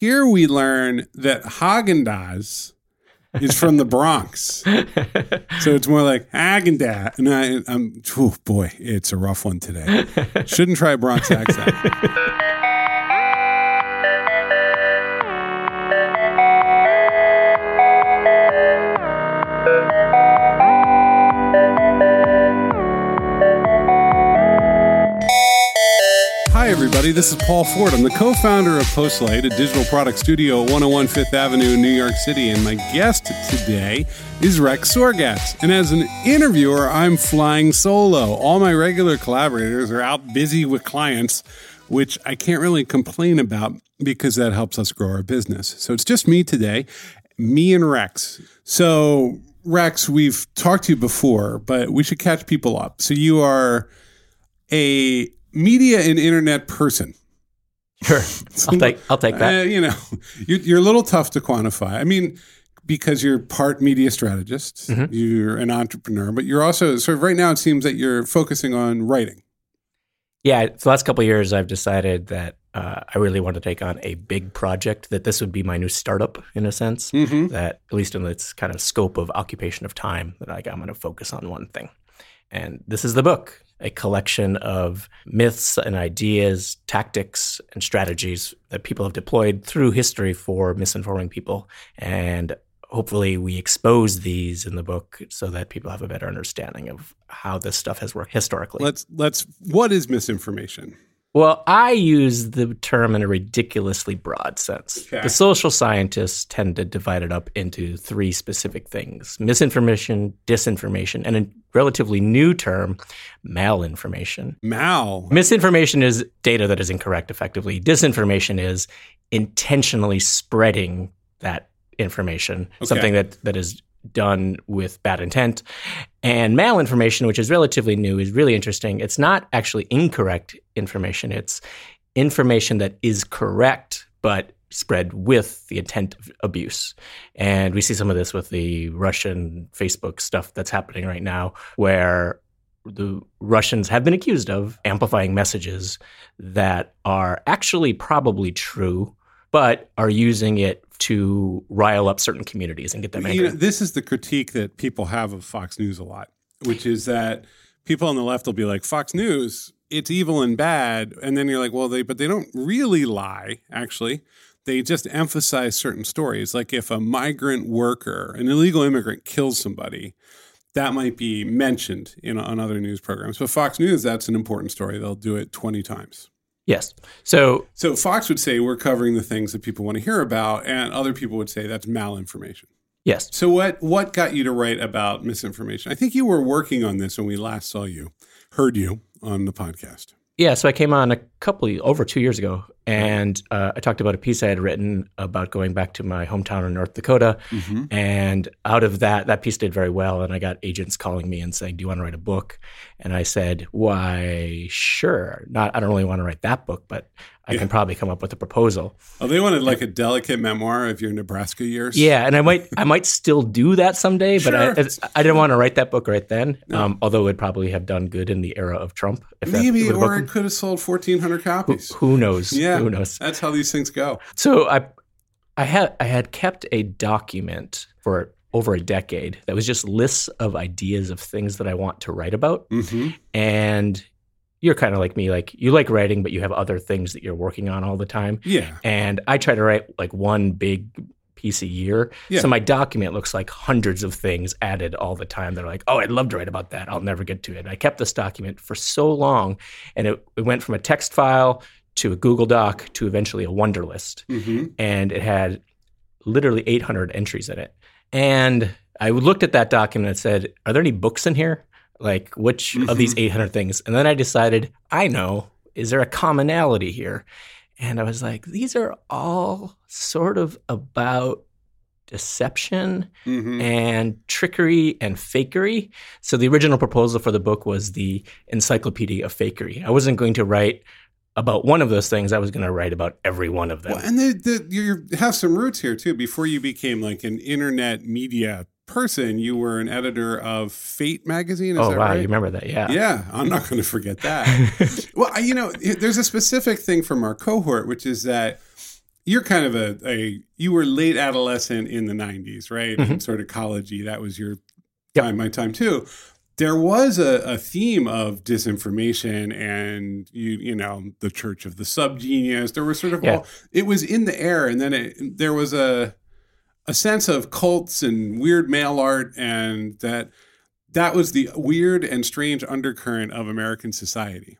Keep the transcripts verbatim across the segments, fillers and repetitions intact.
Here we learn that Häagen-Dazs is from the Bronx. So it's more like Häagen-Dazs. And I, I'm, oh boy, it's a rough one today. Shouldn't try a Bronx accent. Hi, everybody. This is Paul Ford. I'm the co-founder of Postlight, a digital product studio at one oh one Fifth Avenue in New York City. And my guest today is Rex Sorgatz. And as an interviewer, I'm flying solo. All my regular collaborators are out busy with clients, which I can't really complain about because that helps us grow our business. So it's just me today, me and Rex. So, Rex, we've talked to you before, but we should catch people up. So you are a media and internet person. Sure. I'll take, I'll take that. Uh, you know, you're, you're a little tough to quantify. I mean, because you're part media strategist, mm-hmm. you're an entrepreneur, but you're also sort of right now it seems that you're focusing on writing. Yeah. For the last couple of years, I've decided that uh, I really want to take on a big project, that this would be my new startup in a sense, mm-hmm. that at least in its kind of scope of occupation of time, that like, I'm going to focus on one thing. And this is the book. A collection of myths and ideas, tactics and strategies that people have deployed through history for misinforming people. And hopefully we expose these in the book so that people have a better understanding of how this stuff has worked historically. Let's let's what is misinformation? Well, I use the term in a ridiculously broad sense. Okay. The social scientists tend to divide it up into three specific things: misinformation, disinformation, and a relatively new term, malinformation. Mal. Misinformation is data that is incorrect, effectively. Disinformation is intentionally spreading that information, okay. something that, that is done with bad intent. And malinformation, which is relatively new, is really interesting. It's not actually incorrect information. It's information that is correct, but spread with the intent of abuse. And we see some of this with the Russian Facebook stuff that's happening right now, where the Russians have been accused of amplifying messages that are actually probably true, but are using it to rile up certain communities and get them angry. You know, this is the critique that people have of Fox News a lot, which is that people on the left will be like, Fox News, it's evil and bad. And then you're like, well, they but they don't really lie, actually. They just emphasize certain stories. Like if a migrant worker, an illegal immigrant, kills somebody, that might be mentioned in on other news programs. But Fox News, that's an important story. They'll do it twenty times. Yes. So so Fox would say we're covering the things that people want to hear about, and other people would say that's malinformation. Yes. So what what got you to write about misinformation? I think you were working on this when we last saw you, heard you on the podcast. Yeah. So I came on a couple, over two years ago, and uh, I talked about a piece I had written about going back to my hometown in North Dakota. Mm-hmm. And out of that, that piece did very well. And I got agents calling me and saying, do you want to write a book? And I said, why, sure. Not, I don't really want to write that book, but I yeah. can probably come up with a proposal. Oh, they wanted like a delicate memoir of your Nebraska years. Yeah, and I might I might still do that someday, sure. but I, I didn't want to write that book right then, no. um, although it would probably have done good in the era of Trump. If Maybe, or it could have sold fourteen hundred copies. Who, who knows? Yeah, who knows? That's how these things go. So I I had I had kept a document for over a decade that was just lists of ideas of things that I want to write about, mm-hmm. and you're kind of like me, like you like writing, but you have other things that you're working on all the time. Yeah. And I try to write like one big piece a year. Yeah. So my document looks like hundreds of things added all the time. They're like, oh, I'd love to write about that. I'll never get to it. And I kept this document for so long, and it, it went from a text file to a Google Doc to eventually a Wunderlist. Mm-hmm. And it had literally eight hundred entries in it. And I looked at that document and said, are there any books in here? Like, which of these eight hundred things? And then I decided, I know, is there a commonality here? And I was like, these are all sort of about deception mm-hmm. and trickery and fakery. So the original proposal for the book was the Encyclopedia of Fakery. I wasn't going to write about one of those things. I was going to write about every one of them. Well, and the, the, you have some roots here, too. Before you became like an internet media person, you were an editor of Fate magazine. Is oh, that wow. Right? You remember that. Yeah. Yeah. I'm not going to forget that. Well, you know, there's a specific thing from our cohort, which is that you're kind of a, a you were late adolescent in the nineties, right? Mm-hmm. And sort of collegey. That was your yep. time, my time too. There was a, a theme of disinformation and, you you know, the Church of the Subgenius. There was sort of yeah. all, it was in the air. And then it, there was a a sense of cults and weird mail art, and that that was the weird and strange undercurrent of American society.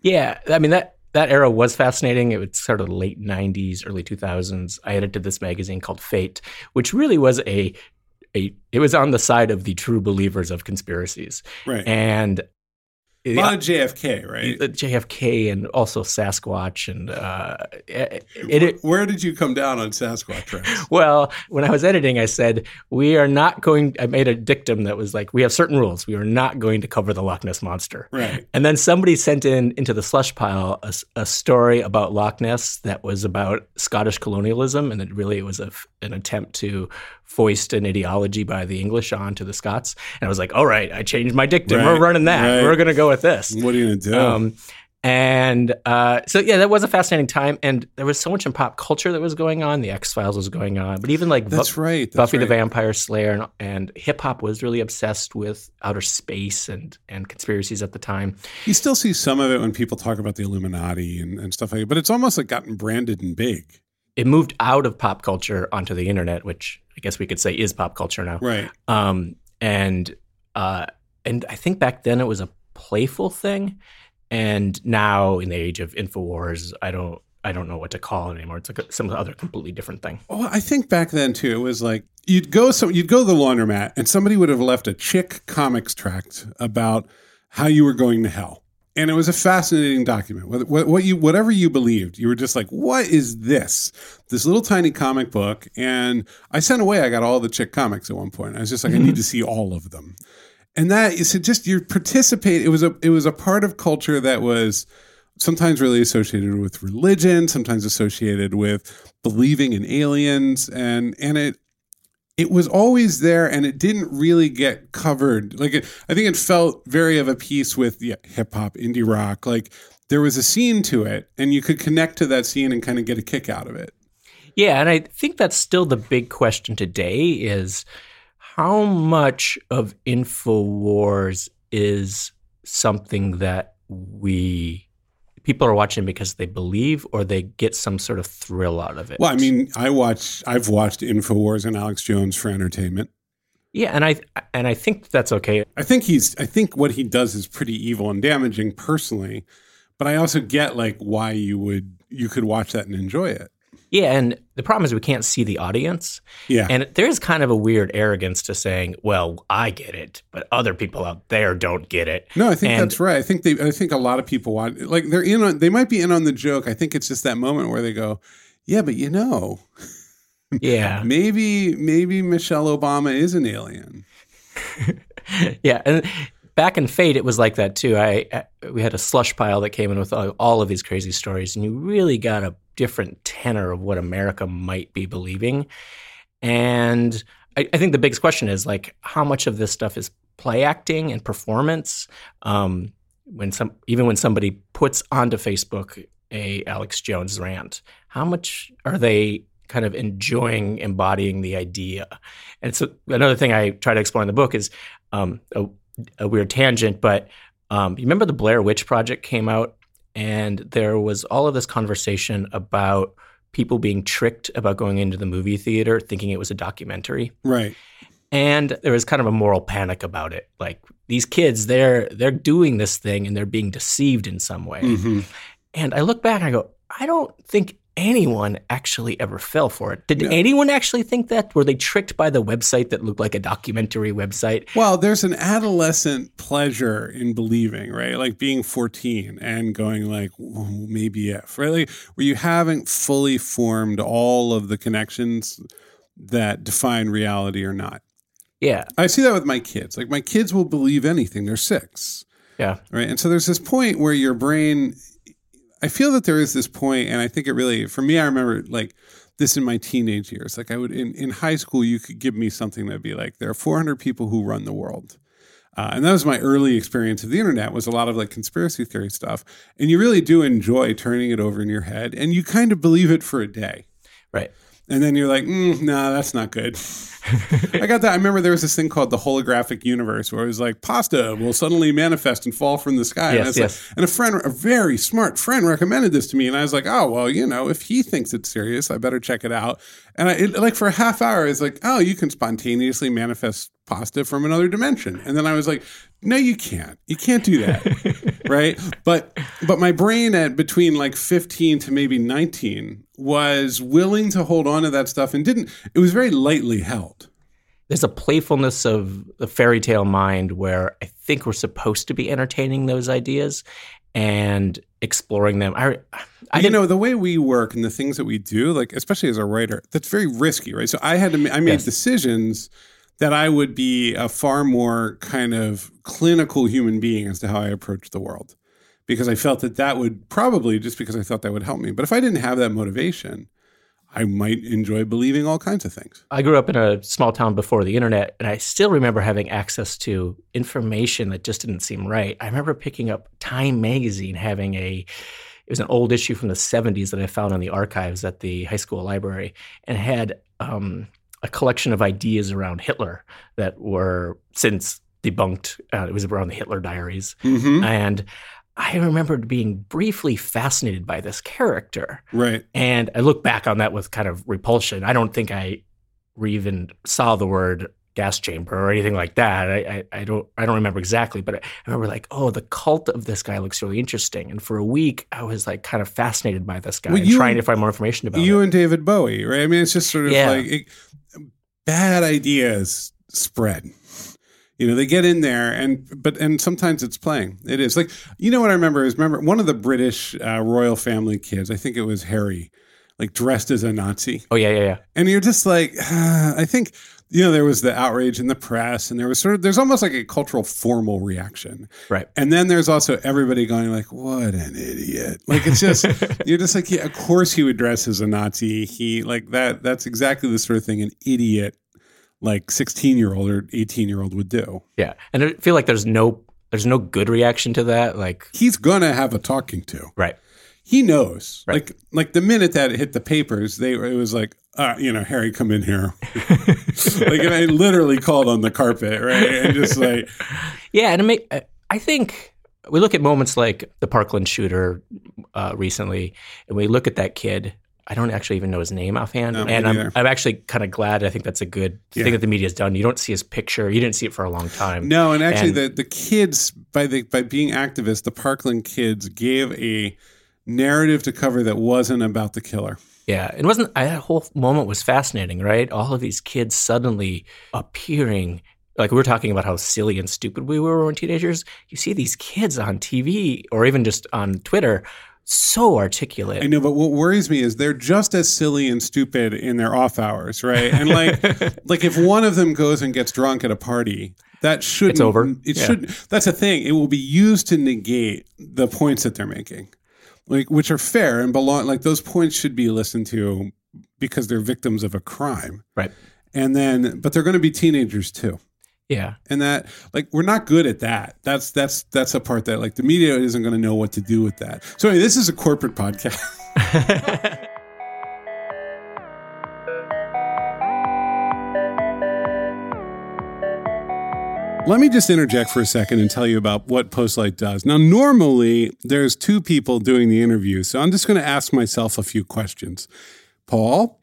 Yeah. I mean, that, that era was fascinating. It was sort of late nineties, early two thousands. I edited this magazine called Fate, which really was a... A, it was on the side of the true believers of conspiracies. Right. And a lot of J F K, right? J F K and also Sasquatch. And uh, it, it, where did you come down on Sasquatch, Rex? Well, when I was editing, I said, we are not going, I made a dictum that was like, we have certain rules. We are not going to cover the Loch Ness Monster. Right. And then somebody sent in into the slush pile a, a story about Loch Ness that was about Scottish colonialism. And it really was a, an attempt to foist an ideology by the English onto the Scots. And I was like, all right, I changed my dictum. Right, we're running that. Right. We're going to go with this. What are you going to do? Um, and uh, so, yeah, that was a fascinating time. And there was so much in pop culture that was going on. The X-Files was going on. But even like that's Bu- right, that's Buffy right. the Vampire Slayer and, and hip-hop was really obsessed with outer space and, and conspiracies at the time. You still see some of it when people talk about the Illuminati and, and stuff like that. But it's almost like gotten branded and big. It moved out of pop culture onto the internet, which I guess we could say is pop culture now. Right. Um, and uh, and I think back then it was a playful thing, and now in the age of Infowars, I don't I don't know what to call it anymore. It's like some other completely different thing. Well, I think back then too, it was like you'd go so you'd go to the laundromat, and somebody would have left a Chick comics tract about how you were going to hell. And it was a fascinating document. What, what, what you, whatever you believed, you were just like, what is this? This little tiny comic book. And I sent away, I got all the Chick comics at one point. I was just like, I need to see all of them. And that is just, you participate. It was a, it was a part of culture that was sometimes really associated with religion, sometimes associated with believing in aliens. And, and it, it was always there, and it didn't really get covered. Like, it, I think it felt very of a piece with yeah, hip-hop, indie rock. Like, there was a scene to it, and you could connect to that scene and kind of get a kick out of it. Yeah, and I think that's still the big question today is how much of Infowars is something that we... people are watching because they believe or they get some sort of thrill out of it. Well, I mean, I watch, I've watched Infowars and Alex Jones for entertainment. Yeah, and I and I think that's okay. I think he's, I think what he does is pretty evil and damaging personally, but I also get like why you would, you could watch that and enjoy it. Yeah, and the problem is we can't see the audience. Yeah. And there is kind of a weird arrogance to saying, well, I get it, but other people out there don't get it. No, I think and, that's right. I think they I think a lot of people want like they're in on, they might be in on the joke. I think it's just that moment where they go, yeah, but you know. Yeah. maybe maybe Michelle Obama is an alien. Yeah, and back in Fate, it was like that too. I, I we had a slush pile that came in with all, all of these crazy stories, and you really got a different tenor of what America might be believing. And I, I think the biggest question is like, how much of this stuff is play acting and performance? Um, when some, even when somebody puts onto Facebook a Alex Jones rant, how much are they kind of enjoying embodying the idea? And so another thing I try to explore in the book is um, a, a weird tangent, but um, you remember the Blair Witch Project came out, and there was all of this conversation about people being tricked about going into the movie theater thinking it was a documentary. Right. And there was kind of a moral panic about it. Like, these kids, they're they're doing this thing and they're being deceived in some way. Mm-hmm. And I look back and I go, I don't think anyone actually ever fell for it. Did no. anyone actually think that? Were they tricked by the website that looked like a documentary website? Well, there's an adolescent pleasure in believing, right? Like being fourteen and going like, well, maybe if, right? Like, where you haven't fully formed all of the connections that define reality or not. Yeah. I see that with my kids. Like, my kids will believe anything. They're six. Yeah. Right. And so there's this point where your brain... I feel that there is this point, and I think it really, for me, I remember like this in my teenage years. Like I would, in, in high school, you could give me something that'd be like, there are four hundred people who run the world. Uh, and that was my early experience of the internet, was a lot of like conspiracy theory stuff. And you really do enjoy turning it over in your head, and you kind of believe it for a day. Right. And then you're like, mm, no, nah, that's not good. I got that. I remember there was this thing called the holographic universe where it was like pasta will suddenly manifest and fall from the sky. Yes, and, I was yes. like, and a friend, a very smart friend recommended this to me. And I was like, oh, well, you know, if he thinks it's serious, I better check it out. And I, it, like for a half hour, it's like, oh, you can spontaneously manifest pasta from another dimension. And then I was like, no, you can't. You can't do that. Right. But but my brain at between like fifteen to maybe nineteen was willing to hold on to that stuff and didn't. It was very lightly held. There's a playfulness of the fairy tale mind where I think we're supposed to be entertaining those ideas and exploring them. I, I you know, the way we work and the things that we do, like especially as a writer, that's very risky, right? So I had to I made yes. decisions that I would be a far more kind of clinical human being as to how I approach the world, because I felt that that would probably, just because I thought that would help me. But if I didn't have that motivation, I might enjoy believing all kinds of things. I grew up in a small town before the internet, and I still remember having access to information that just didn't seem right. I remember picking up Time magazine, having a, it was an old issue from the seventies that I found in the archives at the high school library, and had um, a collection of ideas around Hitler that were since debunked. Uh, it was around the Hitler Diaries. Mm-hmm. And I remembered being briefly fascinated by this character. Right. And I look back on that with kind of repulsion. I don't think I even saw the word gas chamber or anything like that. I, I, I don't I don't remember exactly, but I remember like, oh, the cult of this guy looks really interesting. And for a week, I was like kind of fascinated by this guy well, and you, trying to find more information about you it. You and David Bowie, right? I mean, it's just sort of yeah. like it, bad ideas spread. You know, they get in there, and but and sometimes it's playing. It is like, you know what I remember is remember one of the British uh, royal family kids, I think it was Harry, like dressed as a Nazi. Oh yeah, yeah, yeah. And you're just like, uh, I think you know there was the outrage in the press, and there was sort of there's almost like a cultural formal reaction, right? And then there's also everybody going like, what an idiot! Like it's just you're just like, yeah, of course he would dress as a Nazi. He like that. That's exactly the sort of thing an idiot like sixteen-year-old or eighteen-year-old would do. Yeah, and I feel like there's no there's no good reaction to that. Like he's gonna have a talking to, right? He knows. Right. Like like the minute that it hit the papers, they it was like, uh, you know, Harry, come in here. Like and I literally called on the carpet, right? And just like, yeah, and it make, I think we look at moments like the Parkland shooter uh, recently, and we look at that kid. I don't actually even know his name offhand. No, and I'm, I'm actually kind of glad. I think that's a good yeah. thing that the media's done. You don't see his picture. You didn't see it for a long time. No, and actually and, the, the kids, by the by being activists, the Parkland kids gave a narrative to cover that wasn't about the killer. Yeah, it wasn't. That whole moment was fascinating, right? All of these kids suddenly appearing. Like we were talking about how silly and stupid we were when we were teenagers. You see these kids on T V or even just on Twitter so articulate. I know, but what worries me is they're just as silly and stupid in their off hours, right? And like, like if one of them goes and gets drunk at a party, that shouldn't. It's over. It yeah. shouldn't. That's a thing. It will be used to negate the points that they're making, like which are fair and belong. Like those points should be listened to because they're victims of a crime, right? And then, but they're going to be teenagers too. Yeah. And that, like, we're not good at that. That's that's that's a part that, like, the media isn't going to know what to do with that. So anyway, this is a corporate podcast. Let me just interject for a second and tell you about what Postlight does. Now, normally, there's two people doing the interview, so I'm just going to ask myself a few questions. Paul?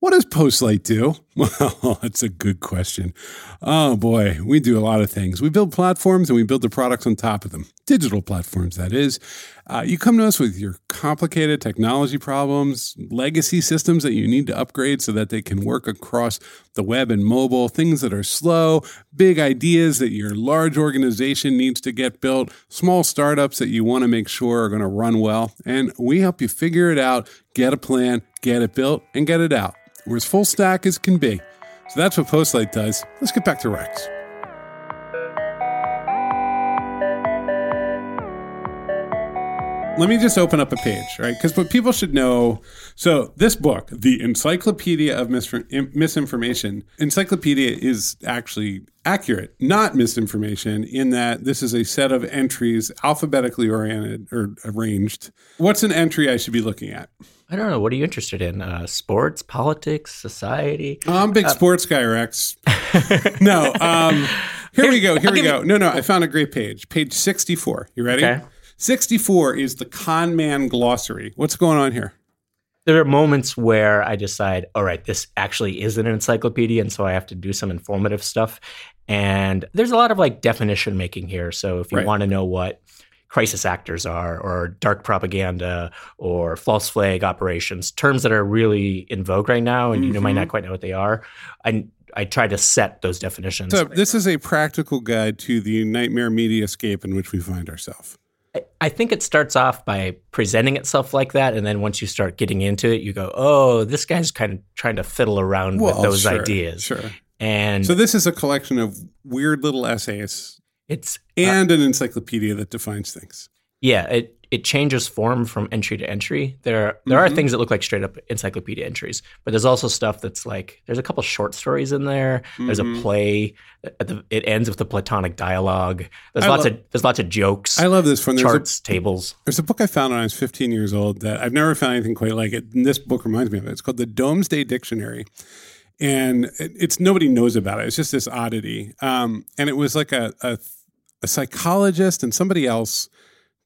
What does Postlight do? Well, that's a good question. Oh, boy, we do a lot of things. We build platforms and we build the products on top of them. Digital platforms, that is. Uh, you come to us with your complicated technology problems, legacy systems that you need to upgrade so that they can work across the web and mobile, things that are slow, big ideas that your large organization needs to get built, small startups that you want to make sure are going to run well. And we help you figure it out, get a plan, get it built, and get it out. We're as full stack as can be. So that's what Postlight does. Let's get back to Rex. let me just open up a page, right? Because what people should know. So this book, The Encyclopedia of Misinformation, encyclopedia is actually accurate, not misinformation, in that this is a set of entries alphabetically oriented or arranged. What's an entry I should be looking at? I don't know. What are you interested in? Uh, sports, politics, society? Oh, I'm a big uh, sports guy, Rex. No. Um, here we go. Here we go. No, no. I found a great page. Page sixty-four. You ready? Okay. sixty-four is the con man glossary. What's going on here? There are moments where I decide, all right, this actually isn't an encyclopedia, and so I have to do some informative stuff. And there's a lot of like definition making here. So if you right. want to know what crisis actors are, or dark propaganda, or false flag operations, terms that are really in vogue right now, and mm-hmm. you might not quite know what they are, I, I try to set those definitions. So this is a practical guide to the nightmare media scape in which we find ourselves. I think it starts off by presenting itself like that, and then once you start getting into it, you go, oh, this guy's kind of trying to fiddle around well, with those sure, ideas. Sure. And so this is a collection of weird little essays it's and uh, an encyclopedia that defines things. Yeah, it, it changes form from entry to entry. There are, there mm-hmm. are things that look like straight-up encyclopedia entries, but there's also stuff that's like, there's a couple short stories in there. Mm-hmm. There's a play. It ends with the Platonic dialogue. There's I lots lo- of there's lots of jokes. I love this one. There's charts, a, tables. There's a book I found when I was fifteen years old that I've never found anything quite like it, and this book reminds me of it. It's called The Domesday Dictionary. And it's nobody knows about it. It's just this oddity. Um, and it was like a, a a psychologist and somebody else.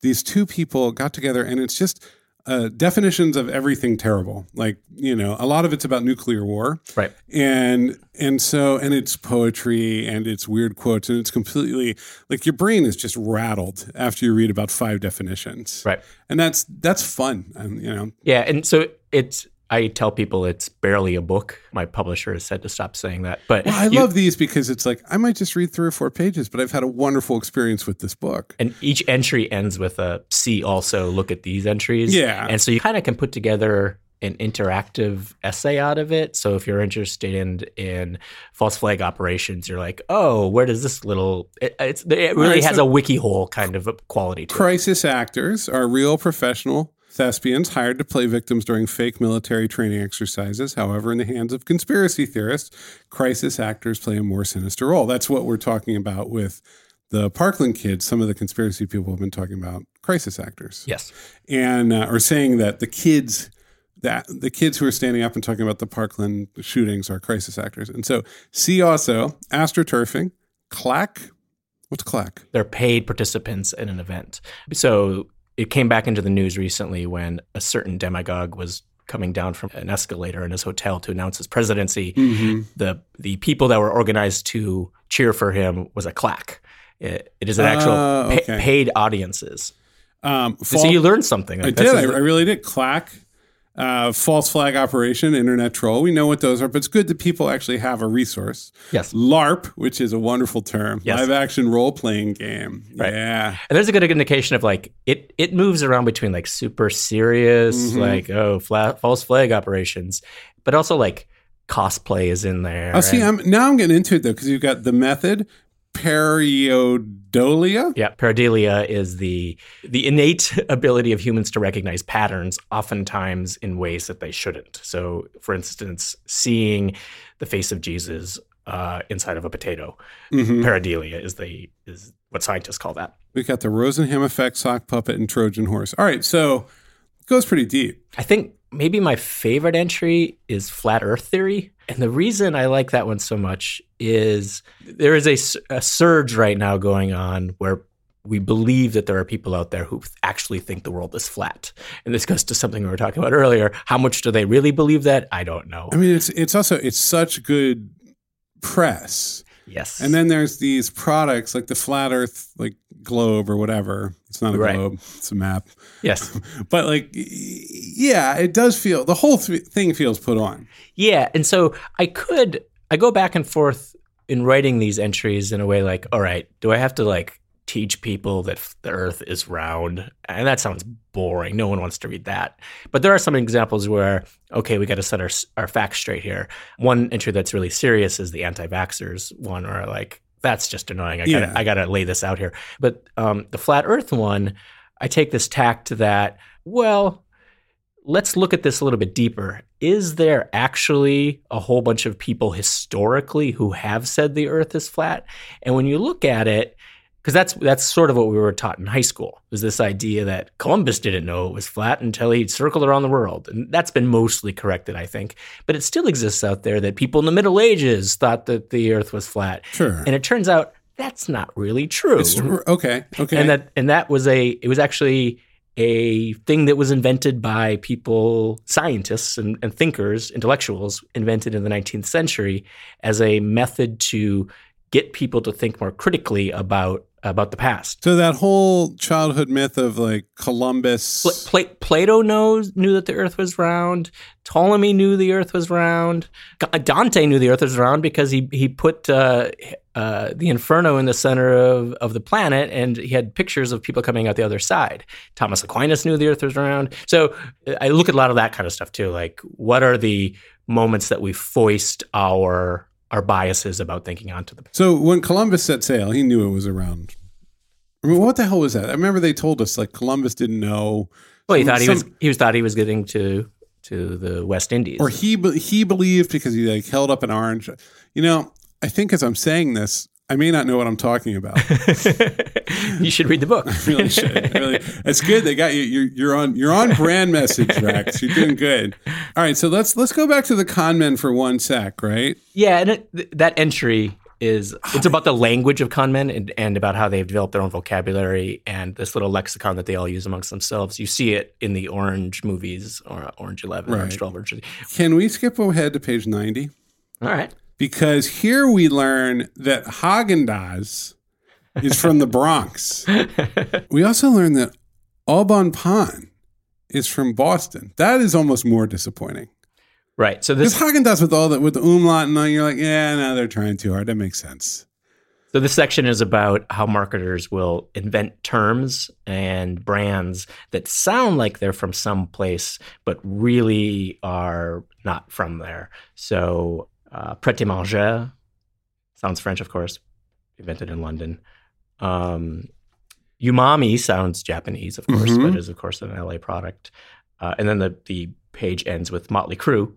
These two people got together, and it's just uh, definitions of everything terrible. Like, you know, a lot of it's about nuclear war. Right. And and so, and it's poetry, and it's weird quotes, and it's completely, like, your brain is just rattled after you read about five definitions. Right. And that's, that's fun, and, you know. Yeah, and so it's... I tell people it's barely a book. My publisher has said to stop saying that. But well, I you, love these because it's like, I might just read three or four pages, but I've had a wonderful experience with this book. And each entry ends with a see also, look at these entries. Yeah. And so you kind of can put together an interactive essay out of it. So if you're interested in, in false flag operations, you're like, oh, where does this little it, – it's, it really right, has so a wiki hole kind of quality to crisis it. Crisis actors are real professional thespians hired to play victims during fake military training exercises. However, in the hands of conspiracy theorists, crisis actors play a more sinister role. That's what we're talking about with the Parkland kids. Some of the conspiracy people have been talking about crisis actors. Yes. And uh, are saying that the kids that the kids who are standing up and talking about the Parkland shootings are crisis actors. And so see also astroturfing, clack. What's clack? They're paid participants in an event. So it came back into the news recently when a certain demagogue was coming down from an escalator in his hotel to announce his presidency. Mm-hmm. The the people that were organized to cheer for him was a claque. It, it is an actual uh, okay. pa- paid audiences. Um, fall, so you learned something. Like I did. I, I really did. Claque, uh, false flag operation, internet troll. We know what those are, but it's good that people actually have a resource. Yes. LARP, which is a wonderful term. Yes. Live action role-playing game. Right. Yeah. And there's a good indication of like, it it moves around between like super serious, mm-hmm. like, oh, fla- false flag operations, but also like cosplay is in there. Oh, and- see, I'm, now I'm getting into it though, because you've got the method, Pareidolia? Yeah, pareidolia is the the innate ability of humans to recognize patterns, oftentimes in ways that they shouldn't. So, for instance, seeing the face of Jesus uh, inside of a potato, mm-hmm. pareidolia is the is what scientists call that. We got the Rosenham effect, sock puppet, and Trojan horse. All right, so it goes pretty deep. I think maybe my favorite entry is flat Earth theory. And the reason I like that one so much is there is a, a surge right now going on where we believe that there are people out there who actually think the world is flat. And this goes to something we were talking about earlier. How much do they really believe that? I don't know. I mean, it's it's also, it's such good press. Yes. And then there's these products like the flat Earth like globe or whatever. It's not a right. globe. It's a map. Yes. But like, yeah, it does feel, the whole th- thing feels put on. Yeah. And so I could, I go back and forth in writing these entries in a way like, all right, do I have to like teach people that the Earth is round? And that sounds boring. No one wants to read that. But there are some examples where, okay, we got to set our, our facts straight here. One entry that's really serious is the anti-vaxxers one, where like, that's just annoying. I gotta, yeah. I gotta lay this out here. But um, the flat Earth one, I take this tack to that, well, let's look at this a little bit deeper. Is there actually a whole bunch of people historically who have said the earth is flat? And when you look at it, because that's that's sort of what we were taught in high school, was this idea that Columbus didn't know it was flat until he circled around the world. And that's been mostly corrected, I think. But it still exists out there that people in the Middle Ages thought that the earth was flat. Sure. And it turns out that's not really true. It's, okay, okay. And that and that was a, it was actually a thing that was invented by people, scientists and, and thinkers, intellectuals, invented in the nineteenth century as a method to get people to think more critically about about the past. So that whole childhood myth of like Columbus. Pla- Pla- Plato knows knew that the earth was round. Ptolemy knew the earth was round. Dante knew the earth was round because he he put uh, uh, the Inferno in the center of, of the planet, and he had pictures of people coming out the other side. Thomas Aquinas knew the earth was round. So I look at a lot of that kind of stuff too. Like, what are the moments that we foist our our biases about thinking onto them? So when Columbus set sail, he knew it was around. I mean, what the hell was that? I remember they told us like Columbus didn't know. Well, he thought he some, was he was thought he was getting to to the West Indies, or he he believed because he like held up an orange. You know, I think as I'm saying this, I may not know what I'm talking about. You should read the book. I really should. I really, it's good. They got you. You're, you're on. You're on brand message, Rex. You're doing good. All right. So let's let's go back to the con men for one sec, right? Yeah, and it, that entry is it's about the language of con men and, and about how they've developed their own vocabulary and this little lexicon that they all use amongst themselves. You see it in the Orange movies, or Orange Eleven, right. Orange Twelve, Orange. Can we skip ahead to page ninety? All right. Because here we learn that Häagen-Dazs is from the Bronx. We also learn that Aubon Pond is from Boston. That is almost more disappointing. Right. So this Häagen-Dazs with all that, with the umlaut and all, you're like, yeah, no, they're trying too hard. That makes sense. So this section is about how marketers will invent terms and brands that sound like they're from some place, but really are not from there. So Uh, Prêt-à-manger, sounds French, of course, invented in London. Um, umami sounds Japanese, of course, mm-hmm. but is, of course, an L A product. Uh, and then the, the page ends with Motley Crue,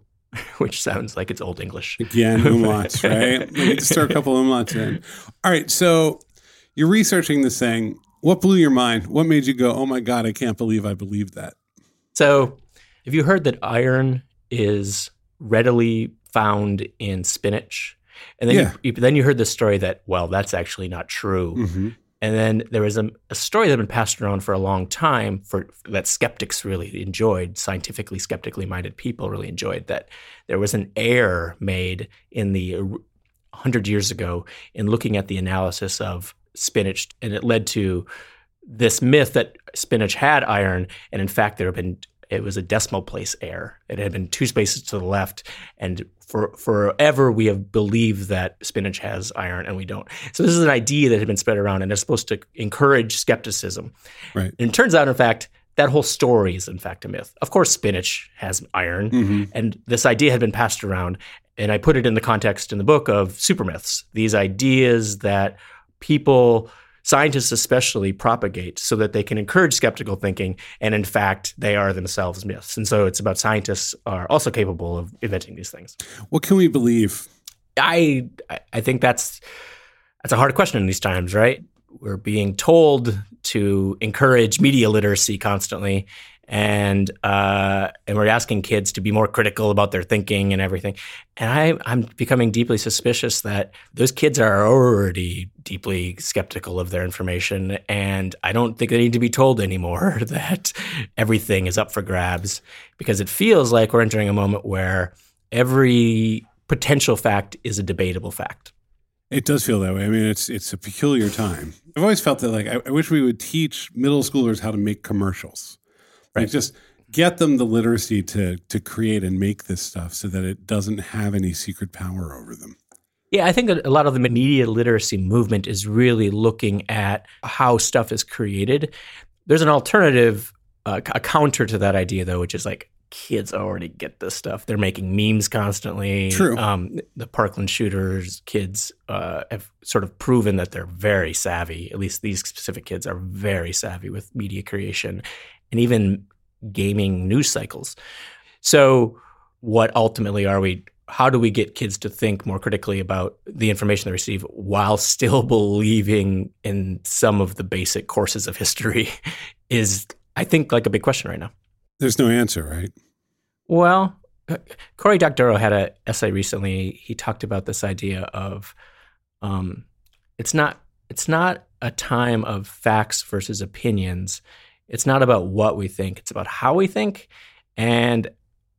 which sounds like it's Old English. Again, umlauts, right? We need to start a couple umlauts in. All right, so you're researching this thing. What blew your mind? What made you go, oh, my God, I can't believe I believed that? So have you heard that iron is readily found in spinach? And then, yeah. you, you, then you heard the story that, well, that's actually not true. Mm-hmm. And then there was a, a story that had been passed around for a long time for that skeptics really enjoyed, scientifically, skeptically minded people really enjoyed, that there was an error made in the uh, one hundred years ago in looking at the analysis of spinach. And it led to this myth that spinach had iron. And in fact, there have been It was a decimal place error. It had been two spaces to the left. And for forever, we have believed that spinach has iron and we don't. So this is an idea that had been spread around and it's supposed to encourage skepticism. Right. And it turns out, in fact, that whole story is, in fact, a myth. Of course, spinach has iron. Mm-hmm. And this idea had been passed around. And I put it in the context in the book of supermyths, these ideas that people – scientists especially propagate so that they can encourage skeptical thinking, and in fact, they are themselves myths. And so it's about scientists are also capable of inventing these things. What can we believe? I I think that's that's a hard question in these times, right? We're being told to encourage media literacy constantly, and uh, and we're asking kids to be more critical about their thinking and everything. And I, I'm becoming deeply suspicious that those kids are already deeply skeptical of their information, and I don't think they need to be told anymore that everything is up for grabs, because it feels like we're entering a moment where every potential fact is a debatable fact. It does feel that way. I mean, it's it's a peculiar time. I've always felt that, like, I, I wish we would teach middle schoolers how to make commercials. Right. Like, just get them the literacy to to create and make this stuff so that it doesn't have any secret power over them. Yeah, I think that a lot of the media literacy movement is really looking at how stuff is created. There's an alternative, uh, a counter to that idea, though, which is like kids already get this stuff. They're making memes constantly. True. Um, the Parkland shooters, kids uh, have sort of proven that they're very savvy. At least these specific kids are very savvy with media creation and even gaming news cycles. So what ultimately are we – how do we get kids to think more critically about the information they receive while still believing in some of the basic courses of history is, I think, like a big question right now. There's no answer, right? Well, Corey Doctorow had an essay recently. He talked about this idea of um, it's not it's not a time of facts versus opinions. It's not about what we think. It's about how we think. And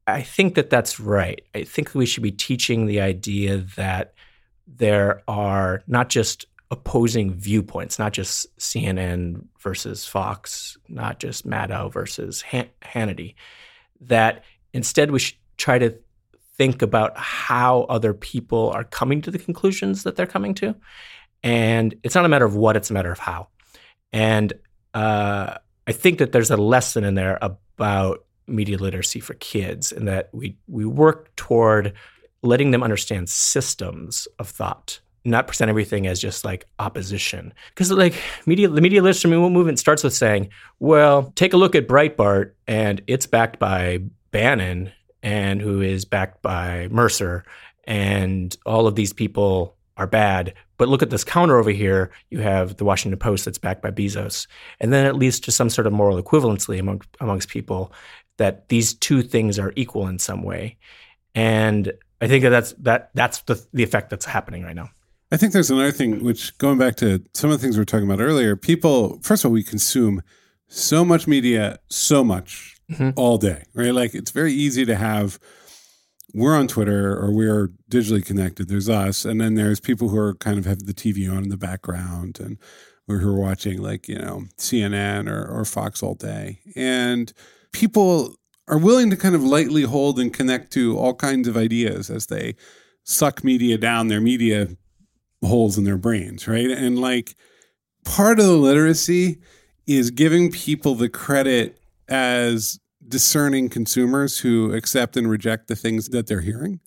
I think that that's right. I think we should be teaching the idea that there are not just opposing viewpoints, not just C N N versus Fox, not just Maddow versus Han- Hannity, that instead we should try to think about how other people are coming to the conclusions that they're coming to. And it's not a matter of what, it's a matter of how. And uh, I think that there's a lesson in there about media literacy for kids and that we we work toward letting them understand systems of thought, not present everything as just like opposition. Because like media, the media literacy movement starts with saying, well, take a look at Breitbart and it's backed by Bannon and who is backed by Mercer and all of these people are bad. But look at this counter over here. You have the Washington Post that's backed by Bezos. And then it leads to some sort of moral equivalency among, amongst people that these two things are equal in some way. And I think that that's, that, that's the, the effect that's happening right now. I think there's another thing, which going back to some of the things we were talking about earlier, people, first of all, we consume so much media, so much mm-hmm. all day, right? Like it's very easy to have, we're on Twitter or we're digitally connected. There's us. And then there's people who are kind of have the T V on in the background and or who are watching like, you know, C N N or, or Fox all day. And people are willing to kind of lightly hold and connect to all kinds of ideas as they suck media down their media holes in their brains, right? And like part of the literacy is giving people the credit as discerning consumers who accept and reject the things that they're hearing.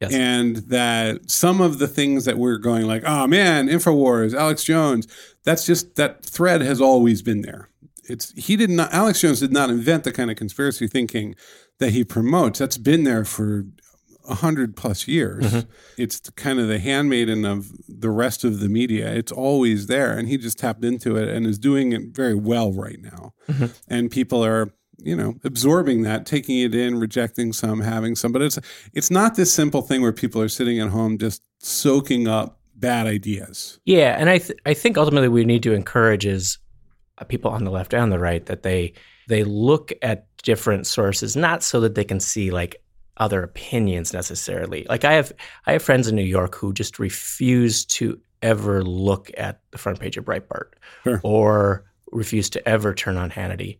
Yes. And that some of the things that we're going like, oh man, Infowars, Alex Jones, that's just, that thread has always been there. It's, he did not, Alex Jones did not invent the kind of conspiracy thinking that he promotes. That's been there for a hundred plus years. Mm-hmm. It's kind of the handmaiden of the rest of the media. It's always there. And he just tapped into it and is doing it very well right now. Mm-hmm. And people are, you know, absorbing that, taking it in, rejecting some, having some. But it's it's not this simple thing where people are sitting at home just soaking up bad ideas. Yeah. And I th- I think ultimately we need to encourage is people on the left and the right that they they look at different sources, not so that they can see like other opinions necessarily. Like I have I have friends in New York who just refuse to ever look at the front page of Breitbart sure. or refuse to ever turn on Hannity.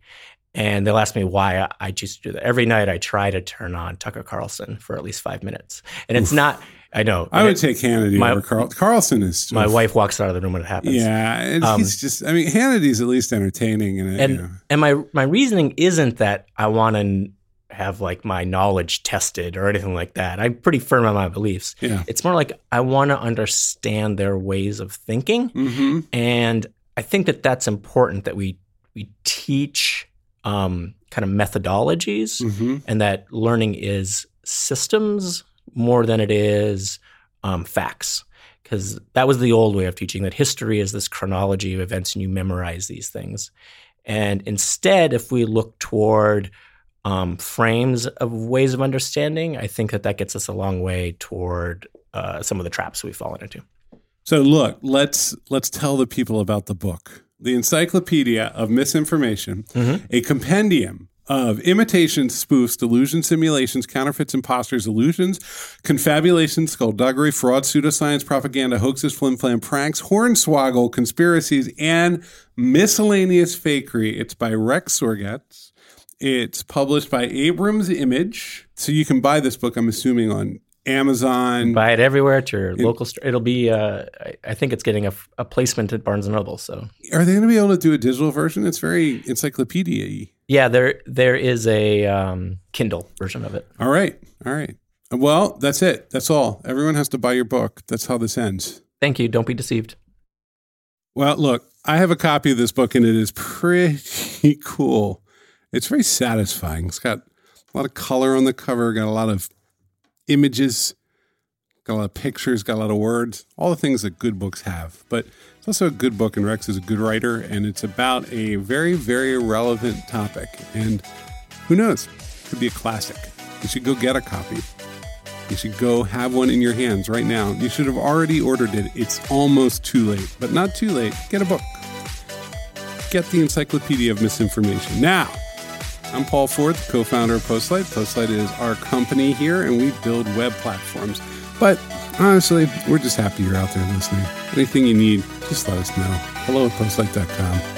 And they'll ask me why I, I choose to do that. Every night I try to turn on Tucker Carlson for at least five minutes. And it's oof. Not, I know. I would it, take Hannity my, over Carl, Carlson. Is just, my wife walks out of the room when it happens. Yeah, and um, he's just, I mean, Hannity's at least entertaining. And, and, you know. and my, my reasoning isn't that I want to have like my knowledge tested or anything like that. I'm pretty firm on my beliefs. Yeah. It's more like I want to understand their ways of thinking. Mm-hmm. And I think that that's important that we we teach um, kind of methodologies mm-hmm. and that learning is systems more than it is um, facts. Because that was the old way of teaching, that history is this chronology of events and you memorize these things. And instead, if we look toward Um, frames of ways of understanding, I think that that gets us a long way toward uh, some of the traps we've fallen into. So look, let's let's tell the people about the book, The Encyclopedia of Misinformation, mm-hmm. a compendium of imitations, spoofs, delusions, simulations, counterfeits, imposters, illusions, confabulations, skullduggery, fraud, pseudoscience, propaganda, hoaxes, flim-flam, pranks, hornswoggle, conspiracies, and miscellaneous fakery. It's by Rex Sorgatz. It's published by Abrams Image. So you can buy this book, I'm assuming, on Amazon. Buy it everywhere at your it, local store. It'll be, uh, I, I think it's getting a, a placement at Barnes and Noble. So are they going to be able to do a digital version? It's very encyclopedia-y. Yeah, there there is a um, Kindle version of it. All right. All right. Well, that's it. That's all. Everyone has to buy your book. That's how this ends. Thank you. Don't be deceived. Well, look, I have a copy of this book, and it is pretty cool. It's very satisfying. It's got a lot of color on the cover, got a lot of images, got a lot of pictures, got a lot of words, all the things that good books have. But it's also a good book, and Rex is a good writer, and it's about a very, very relevant topic. And who knows? It could be a classic. You should go get a copy. You should go have one in your hands right now. You should have already ordered it. It's almost too late, but not too late. Get a book. Get the Encyclopedia of Misinformation. Now, I'm Paul Ford, the co-founder of Postlight. Postlight is our company here, and we build web platforms. But honestly, we're just happy you're out there listening. Anything you need, just let us know. hello at postlight dot com.